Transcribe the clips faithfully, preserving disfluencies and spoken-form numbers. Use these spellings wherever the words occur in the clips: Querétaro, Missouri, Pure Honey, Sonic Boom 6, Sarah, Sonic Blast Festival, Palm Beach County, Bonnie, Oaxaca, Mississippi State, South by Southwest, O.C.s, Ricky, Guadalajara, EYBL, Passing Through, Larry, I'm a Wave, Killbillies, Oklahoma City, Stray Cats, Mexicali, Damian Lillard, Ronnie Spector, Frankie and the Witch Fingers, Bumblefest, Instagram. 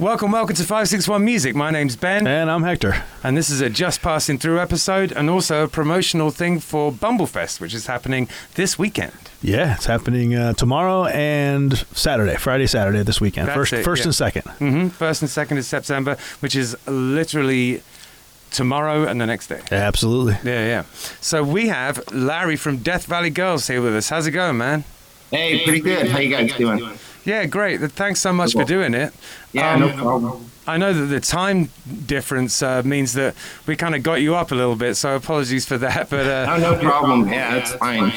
Welcome, welcome to five sixty-one Music. My name's Ben. And I'm Hector. And this is a Just Passing Through episode and also a promotional thing for Bumblefest, which is happening this weekend. Yeah, it's happening uh, tomorrow and Saturday, Friday, Saturday this weekend. That's first it, first yeah. and second. Mm-hmm. First and second of September, which is literally tomorrow and the next day. Yeah, absolutely. Yeah, yeah. So we have Larry from Death Valley Girls here with us. How's it going, man? Hey, pretty good. How you guys doing? Yeah, great. Thanks so much for doing it. Yeah, um, no problem. I know that the time difference uh, means that we kind of got you up a little bit, so apologies for that. But uh, no, no problem. Yeah, it's fine.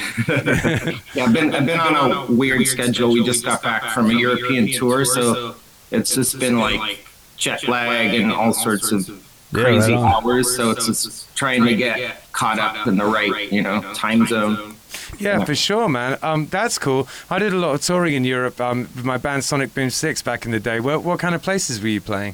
yeah, I've been I've been on a weird schedule. We just got back from a European tour, so it's just been like jet lag and all sorts of crazy hours. So it's just trying to get caught up in the right, you know, time zone. Yeah, for sure, man. Um, that's cool. I did a lot of touring in Europe um, with my band Sonic Boom six back in the day. What, what kind of places were you playing?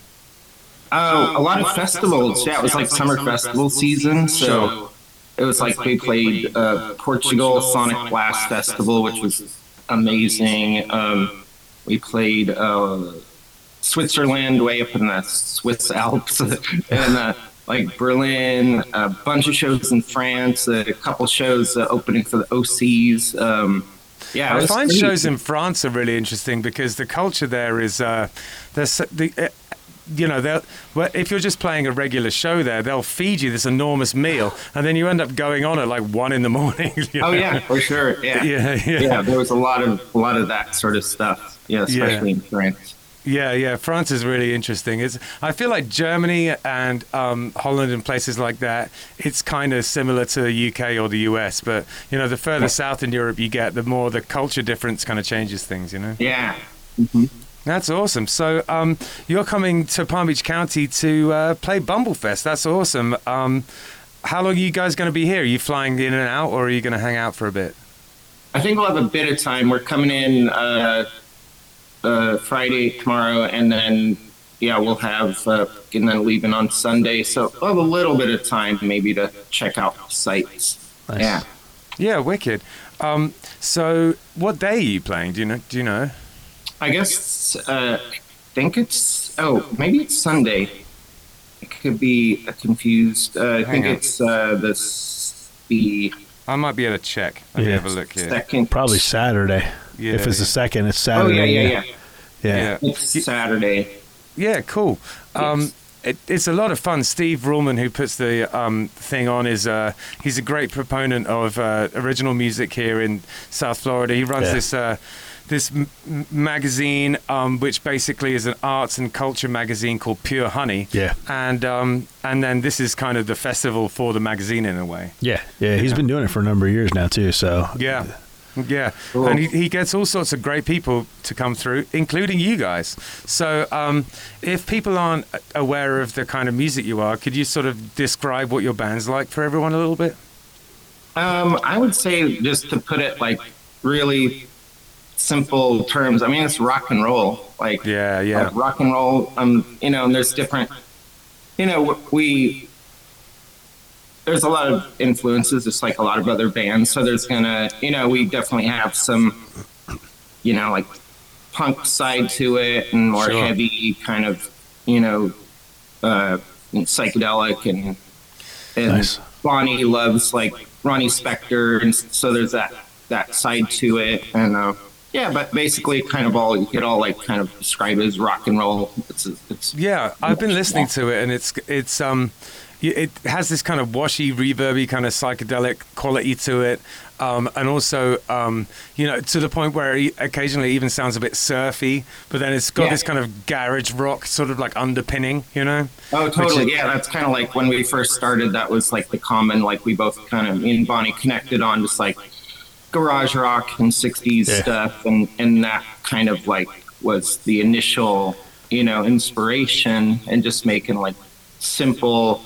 Oh, a lot of festivals. Yeah, it was like summer festival season. So it was like we played uh, Portugal Sonic Blast Festival, which was amazing. Um, we played uh, Switzerland way up in the Swiss Alps and uh, like Berlin, a bunch of shows in France, a couple shows uh, opening for the O C s. Um, yeah, I find crazy. Shows in France are really interesting because the culture there is, uh, there's the. Uh, you know, they'll, well, if you're just playing a regular show there, they'll feed you this enormous meal, and then you end up going on at like one in the morning. You know? Oh yeah, for sure. Yeah. yeah, yeah, yeah. There was a lot of a lot of that sort of stuff. Yeah, especially yeah. in France. Yeah, yeah, France is really interesting. It's I feel like Germany and um, Holland and places like that, it's kind of similar to the U K or the U S, but, you know, the further yeah. south in Europe you get, the more the culture difference kind of changes things, you know? Yeah. Mm-hmm. That's awesome. So um, you're coming to Palm Beach County to uh, play Bumblefest. That's awesome. Um, how long are you guys going to be here? Are you flying in and out, or are you going to hang out for a bit? I think we'll have a bit of time. We're coming in... Uh, Uh, Friday tomorrow, and then yeah we'll have uh, and then leaving on Sunday, so we'll have a little bit of time maybe to check out sites. Nice. yeah yeah wicked. Um, so what day are you playing? Do you know do you know? I guess uh, I think it's oh maybe it's Sunday. I could be confused. uh, I Hang think on. It's uh, this the I might be able to check. Let yeah. me have a look here. Second. Probably Saturday. Yeah, if it's yeah. the second, it's Saturday. Oh, yeah, yeah, yeah. Yeah. yeah. It's Saturday. Yeah, cool. Um, it, it's a lot of fun. Steve Ruhlman, who puts the um, thing on, is uh, he's a great proponent of uh, original music here in South Florida. He runs yeah. this... Uh, This m- magazine, um, which basically is an arts and culture magazine called Pure Honey. Yeah. And um, and then this is kind of the festival for the magazine in a way. Yeah. Yeah. He's yeah. been doing it for a number of years now, too. So. Yeah. Yeah. Cool. And he, he gets all sorts of great people to come through, including you guys. So um, if people aren't aware of the kind of music you are, could you sort of describe what your band's like for everyone a little bit? Um, I would say, just to put it like really... simple terms, I mean, it's rock and roll. Like yeah yeah like rock and roll. Um you know, and there's different, you know, we there's a lot of influences, just like a lot of other bands. So there's gonna, you know, we definitely have some, you know, like punk side to it, and more sure. heavy kind of, you know, uh psychedelic, and and nice. Bonnie loves like Ronnie Spector, and so there's that that side to it. And uh yeah, but basically kind of all, you could all like kind of describe it as rock and roll. It's, it's yeah, I've been listening yeah. to it, and it's, it's um, it has this kind of washy, reverby kind of psychedelic quality to it. Um, and also, um, you know, to the point where it occasionally even sounds a bit surfy, but then it's got yeah. this kind of garage rock sort of like underpinning, you know? Oh, totally. Which, yeah, that's kind of like when we first started, that was like the common, like we both kind of, me and Bonnie connected on just like, garage rock and sixties yeah. stuff, and, and that kind of like was the initial, you know, inspiration, and just making like simple,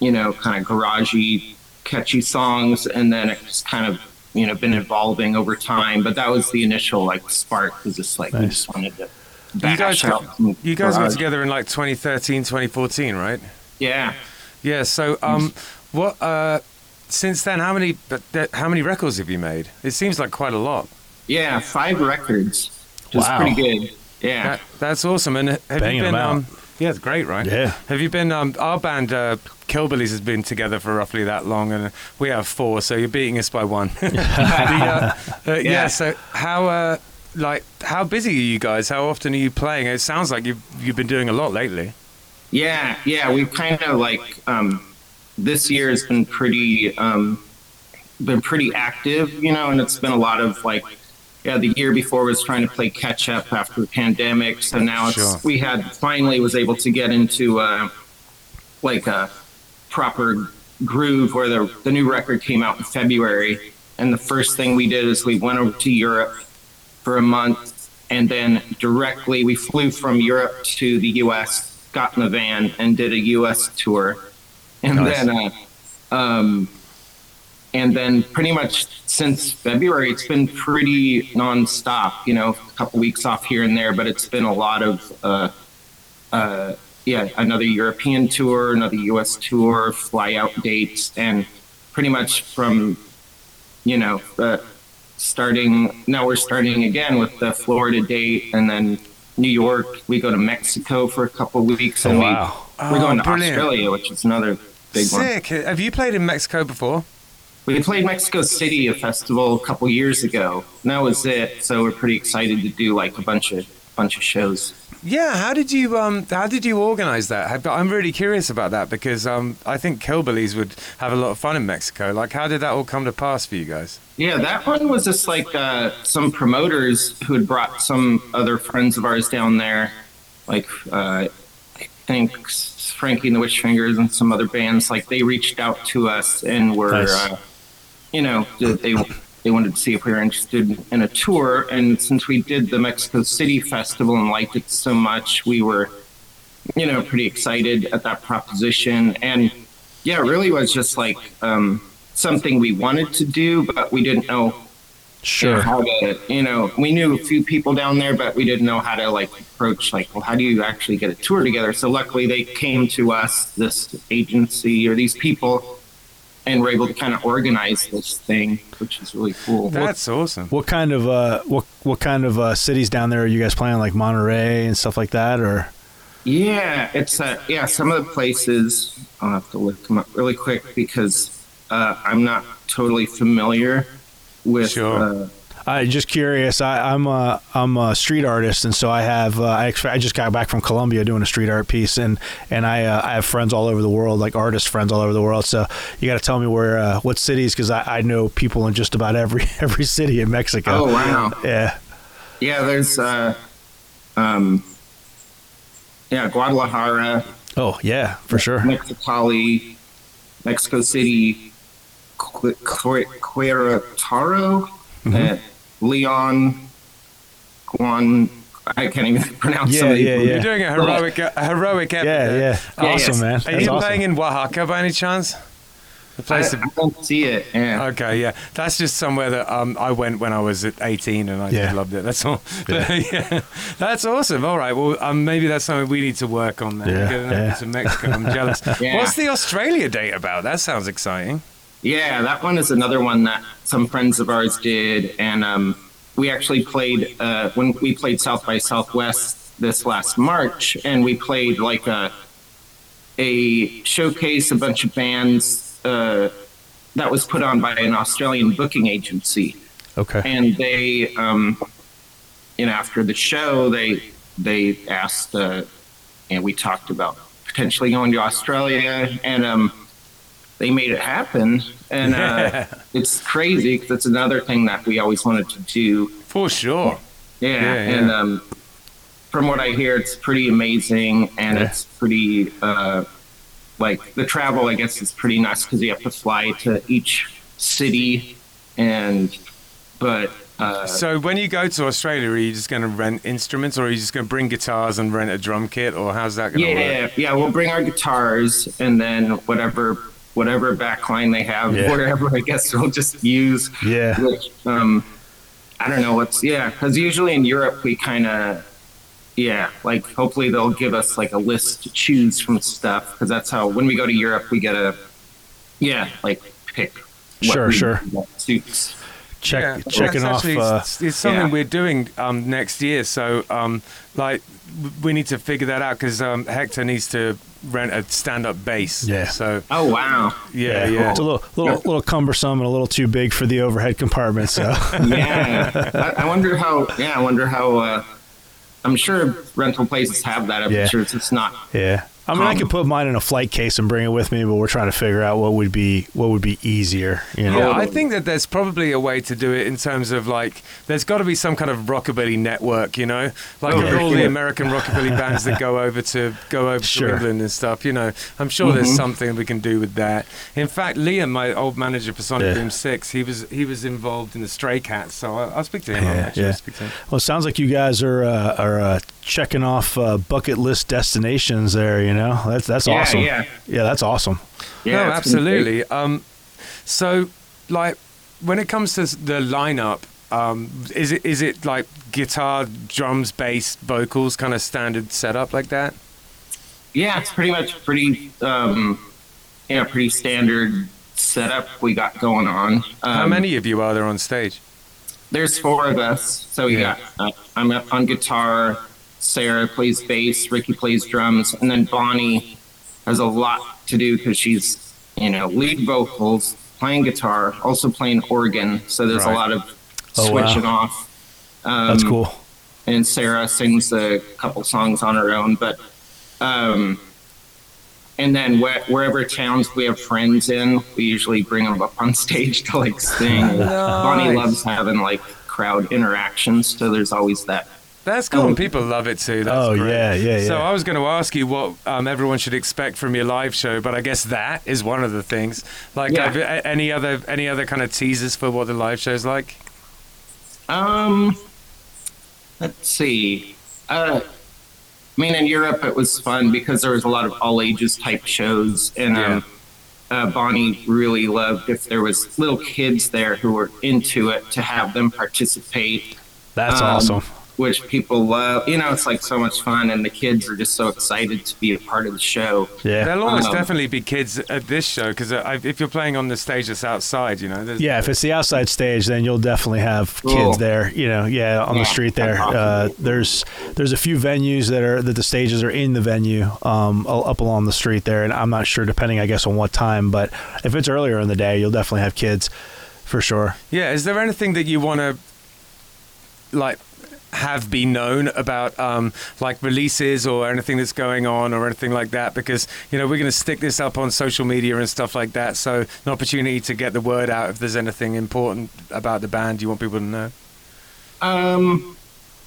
you know, kind of garagey, catchy songs, and then it's kind of, you know, been evolving over time. But that was the initial like spark, was just like nice. We just wanted to bash out. You guys, you guys were together in like twenty thirteen, twenty fourteen, right? Yeah, yeah. So um, what uh. since then, how many how many records have you made? It seems like quite a lot. Yeah, five records. Wow. Pretty good. Yeah. That, that's awesome. And have Banging you been... Them out. Um, yeah, it's great, right? Yeah. Have you been... Um, our band, uh, Killbillies, has been together for roughly that long, and we have four, so you're beating us by one. the, uh, uh, yeah. yeah, so how... Uh, like, how busy are you guys? How often are you playing? It sounds like you've, you've been doing a lot lately. Yeah, yeah. We've kind of, like... Um, this year has been pretty... Um, been pretty active, you know, and it's been a lot of, like... Yeah, the year before was trying to play catch up after the pandemic, so now it's, sure. we had finally was able to get into uh, like a proper groove where the the new record came out in February, and the first thing we did is we went over to Europe for a month, and then directly we flew from Europe to the U S, got in the van, and did a U S tour, and nice. then uh, um. And then pretty much since February, it's been pretty nonstop, you know, a couple weeks off here and there, but it's been a lot of, uh, uh, yeah, another European tour, another U S tour, fly out dates, and pretty much from, you know, uh, starting, now we're starting again with the Florida date, and then New York, we go to Mexico for a couple weeks, and oh, wow. we, we're going oh, to brilliant. Australia, which is another big Sick. one. Have you played in Mexico before? We played Mexico City, a festival, a couple years ago, and that was it. So we're pretty excited to do like a bunch of bunch of shows. Yeah, how did you um, how did you organize that? I'm really curious about that because um, I think Killbillies would have a lot of fun in Mexico. Like, how did that all come to pass for you guys? Yeah, that one was just like uh, some promoters who had brought some other friends of ours down there, like uh, I think Frankie and the Witch Fingers and some other bands. Like, they reached out to us and were. Nice. Uh, You know, they they wanted to see if we were interested in a tour, and since we did the Mexico City Festival and liked it so much, we were, you know, pretty excited at that proposition. And yeah, it really was just like um, something we wanted to do, but we didn't know sure how to. You know, we knew a few people down there, but we didn't know how to like approach. Like, well, how do you actually get a tour together? So luckily, they came to us, this agency or these people. And we're able to kind of organize this thing, which is really cool. That's what, awesome. What kind of uh, what what kind of uh, cities down there are you guys playing? Like Monterey and stuff like that, or? Yeah, it's uh, yeah. Some of the places I'll have to look them up really quick because uh, I'm not totally familiar with. Sure. Uh, I'm just curious. I, I'm a I'm a street artist, and so I have uh, I, I just got back from Colombia doing a street art piece, and and I uh, I have friends all over the world, like artist friends all over the world. So you got to tell me where uh, what cities, because I, I know people in just about every every city in Mexico. Oh wow! Yeah, yeah. There's uh, um, yeah, Guadalajara. Oh yeah, for sure. Mexicali, Mexico City, Querétaro. Mm-hmm. Uh, Leon, Guan, I can't even pronounce yeah, some of these. Yeah, yeah. You're doing a heroic a heroic effort. Yeah, yeah. Awesome, man. That's Are you awesome. playing in Oaxaca by any chance? The place I, of... I don't see it. Yeah. Okay, yeah. That's just somewhere that um, I went when I was at eighteen, and I yeah. just loved it. That's all. Yeah. yeah. That's awesome. All right. Well, um, maybe that's something we need to work on then. Yeah, Getting yeah. to Mexico. I'm jealous. yeah. What's the Australia date about? That sounds exciting. Yeah, that one is another one that some friends of ours did, and um, we actually played uh, when we played South by Southwest this last March, and we played like a a showcase, a bunch of bands uh, that was put on by an Australian booking agency. Okay. And they, um, you know, after the show, they they asked, uh, and we talked about potentially going to Australia, and um. They made it happen, and uh, it's crazy because it's another thing that we always wanted to do. For sure. Yeah, yeah, yeah. and um, from what I hear, it's pretty amazing, and yeah. it's pretty, uh, like, the travel, I guess, is pretty nice because you have to fly to each city, and, but... Uh, so when you go to Australia, are you just going to rent instruments, or are you just going to bring guitars and rent a drum kit, or how's that going to yeah, work? Yeah, yeah, we'll bring our guitars, and then whatever... whatever backline they have, yeah. whatever, I guess we'll just use. Yeah. Which, um, I don't know what's, yeah, because usually in Europe we kind of, yeah, like hopefully they'll give us like a list to choose from stuff, because that's how, when we go to Europe, we get a, yeah, like pick what sure, sure. suits. check yeah, checking well, off. Actually, uh, it's, it's something yeah. we're doing um, next year. So, um, like, we need to figure that out because um, Hector needs to rent a stand-up bass. Yeah. So. Oh wow. Yeah, yeah. yeah. It's a little, little, little cumbersome and a little too big for the overhead compartment. So. yeah. I, I wonder how. Yeah, I wonder how. Uh, I'm sure rental places have that. I'm yeah. sure it's, it's not. Yeah. I mean, um, I could put mine in a flight case and bring it with me, but we're trying to figure out what would be what would be easier. You know? Yeah, I think that there's probably a way to do it in terms of, like, there's got to be some kind of rockabilly network, you know, like oh, all yeah. the American rockabilly bands that go over to go over sure. to England and stuff. You know, I'm sure mm-hmm. there's something we can do with that. In fact, Liam, my old manager for Sonic Boom yeah. six, he was he was involved in the Stray Cats, so I, I'll speak to him. Yeah, actually, yeah. I'll speak to him. Well, it sounds like you guys are uh, are uh, checking off uh, bucket list destinations there. You know? You know, that's that's yeah, awesome. Yeah. yeah, that's awesome. Yeah, no, absolutely. Um, so, like, when it comes to the lineup, um, is it is it like guitar, drums, bass, vocals, kind of standard setup like that? Yeah, it's pretty much pretty, um, yeah, pretty standard setup we got going on. Um, How many of you are there on stage? There's four of us. So we yeah. got uh, I'm up on guitar. Sarah plays bass, Ricky plays drums, and then Bonnie has a lot to do because she's, you know, lead vocals, playing guitar, also playing organ. So there's right. a lot of switching oh, wow. off. Um, That's cool. And Sarah sings a couple songs on her own, but um, and then wh- wherever towns we have friends in, we usually bring them up on stage to like sing. Nice. Bonnie loves having like crowd interactions, so there's always that. That's cool. And people love it too. That's oh, great. yeah, yeah, yeah. So I was going to ask you what um, everyone should expect from your live show, but I guess that is one of the things. Like, yeah. have, any other any other kind of teasers for what the live show is like? Um, let's see. Uh, I mean, in Europe, it was fun because there was a lot of all ages type shows, and yeah. um, uh, Bonnie really loved if there was little kids there who were into it to have them participate. That's um, awesome. Which people love, you know, it's like so much fun, and the kids are just so excited to be a part of the show. Yeah, there'll almost um, definitely be kids at this show because if you're playing on the stage that's outside, you know. Yeah, if it's the outside stage, then you'll definitely have kids cool. there, you know. Yeah, on yeah, the street there. Uh, there's there's a few venues that are that the stages are in the venue um, up along the street there, and I'm not sure depending, I guess, on what time, but if it's earlier in the day, you'll definitely have kids for sure. Yeah, is there anything that you want to like? Have been known about um like releases or anything that's going on or anything like that, because you know we're going to stick this up on social media and stuff like that, so an opportunity to get the word out if there's anything important about the band you want people to know. um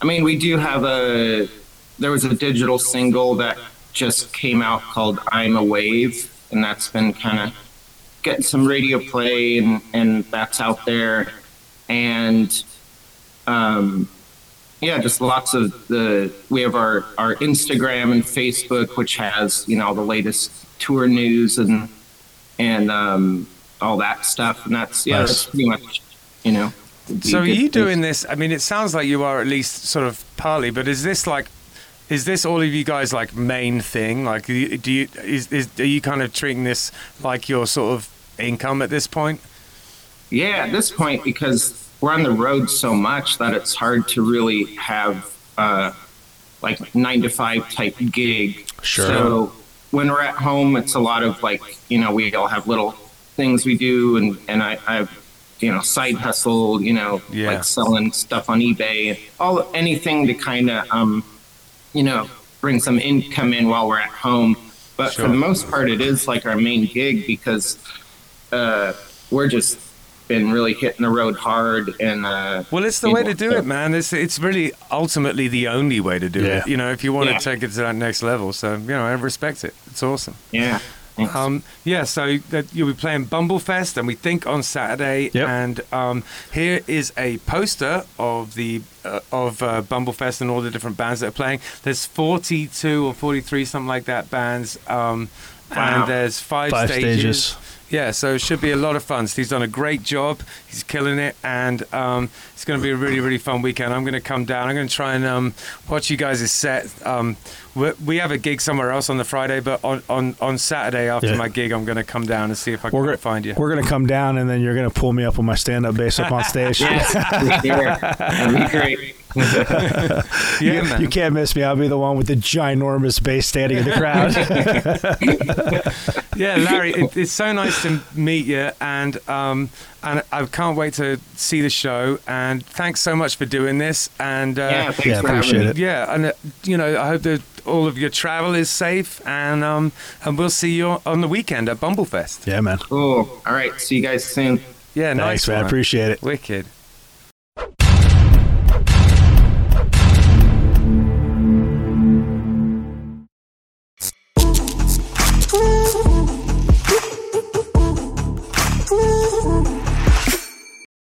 I mean, we do have a there was a digital single that just came out called I'm a Wave, and that's been kind of getting some radio play, and and that's out there, and um yeah, just lots of the, we have our, our Instagram and Facebook, which has, you know, the latest tour news and, and, um, all that stuff. And that's, yeah, nice. That's pretty much, you know. So are you doing this? I mean, it sounds like you are at least sort of partly, but is this like, is this all of you guys like main thing? Like, do you, is, is, are you kind of treating this like your sort of income at this point? Yeah, at this point, because we're on the road so much that it's hard to really have uh, like nine to five type gig. Sure. So when we're at home, it's a lot of like, you know, we all have little things we do, and, and I, I've, you know, side hustle, you know, yeah. like selling stuff on eBay, all anything to kind of, um, you know, bring some income in while we're at home. But sure. for the most part, it is like our main gig because uh, we're just, been really hitting the road hard, and uh well it's the way know, to do so. It man it's it's really ultimately the only way to do yeah. it, you know, if you want yeah. to take it to that next level. So you know, I respect it. It's awesome. Yeah. Thanks. um yeah so that you'll be playing Bumblefest, and we think on Saturday. Yep. And um here is a poster of the uh, of uh, Bumblefest and all the different bands that are playing. There's forty-two or forty-three, something like that, bands um Wow. And there's five, five stages. stages. Yeah, so it should be a lot of fun. Steve's done a great job. He's killing it, and um, it's going to be a really, really fun weekend. I'm going to come down. I'm going to try and um, watch you guys' set. Um, we have a gig somewhere else on the Friday, but on, on, on Saturday after yeah. my gig, I'm going to come down and see if I we're can gonna, find you. We're going to come down, and then you're going to pull me up on my stand-up bass up on stage. Yes, that'd be great. yeah, you, man. You can't miss me. I'll be the one with the ginormous bass standing in the crowd. Yeah, Larry, it, it's so nice to meet you, and um, and I can't wait to see the show. And thanks so much for doing this. And uh, yeah, thanks yeah, for appreciate having it. Yeah, and uh, you know, I hope that all of your travel is safe, and um, and we'll see you on the weekend at Bumblefest. Yeah, man. Cool. All right, see you guys soon. Yeah, nice. Thanks, man. Appreciate it. Wicked.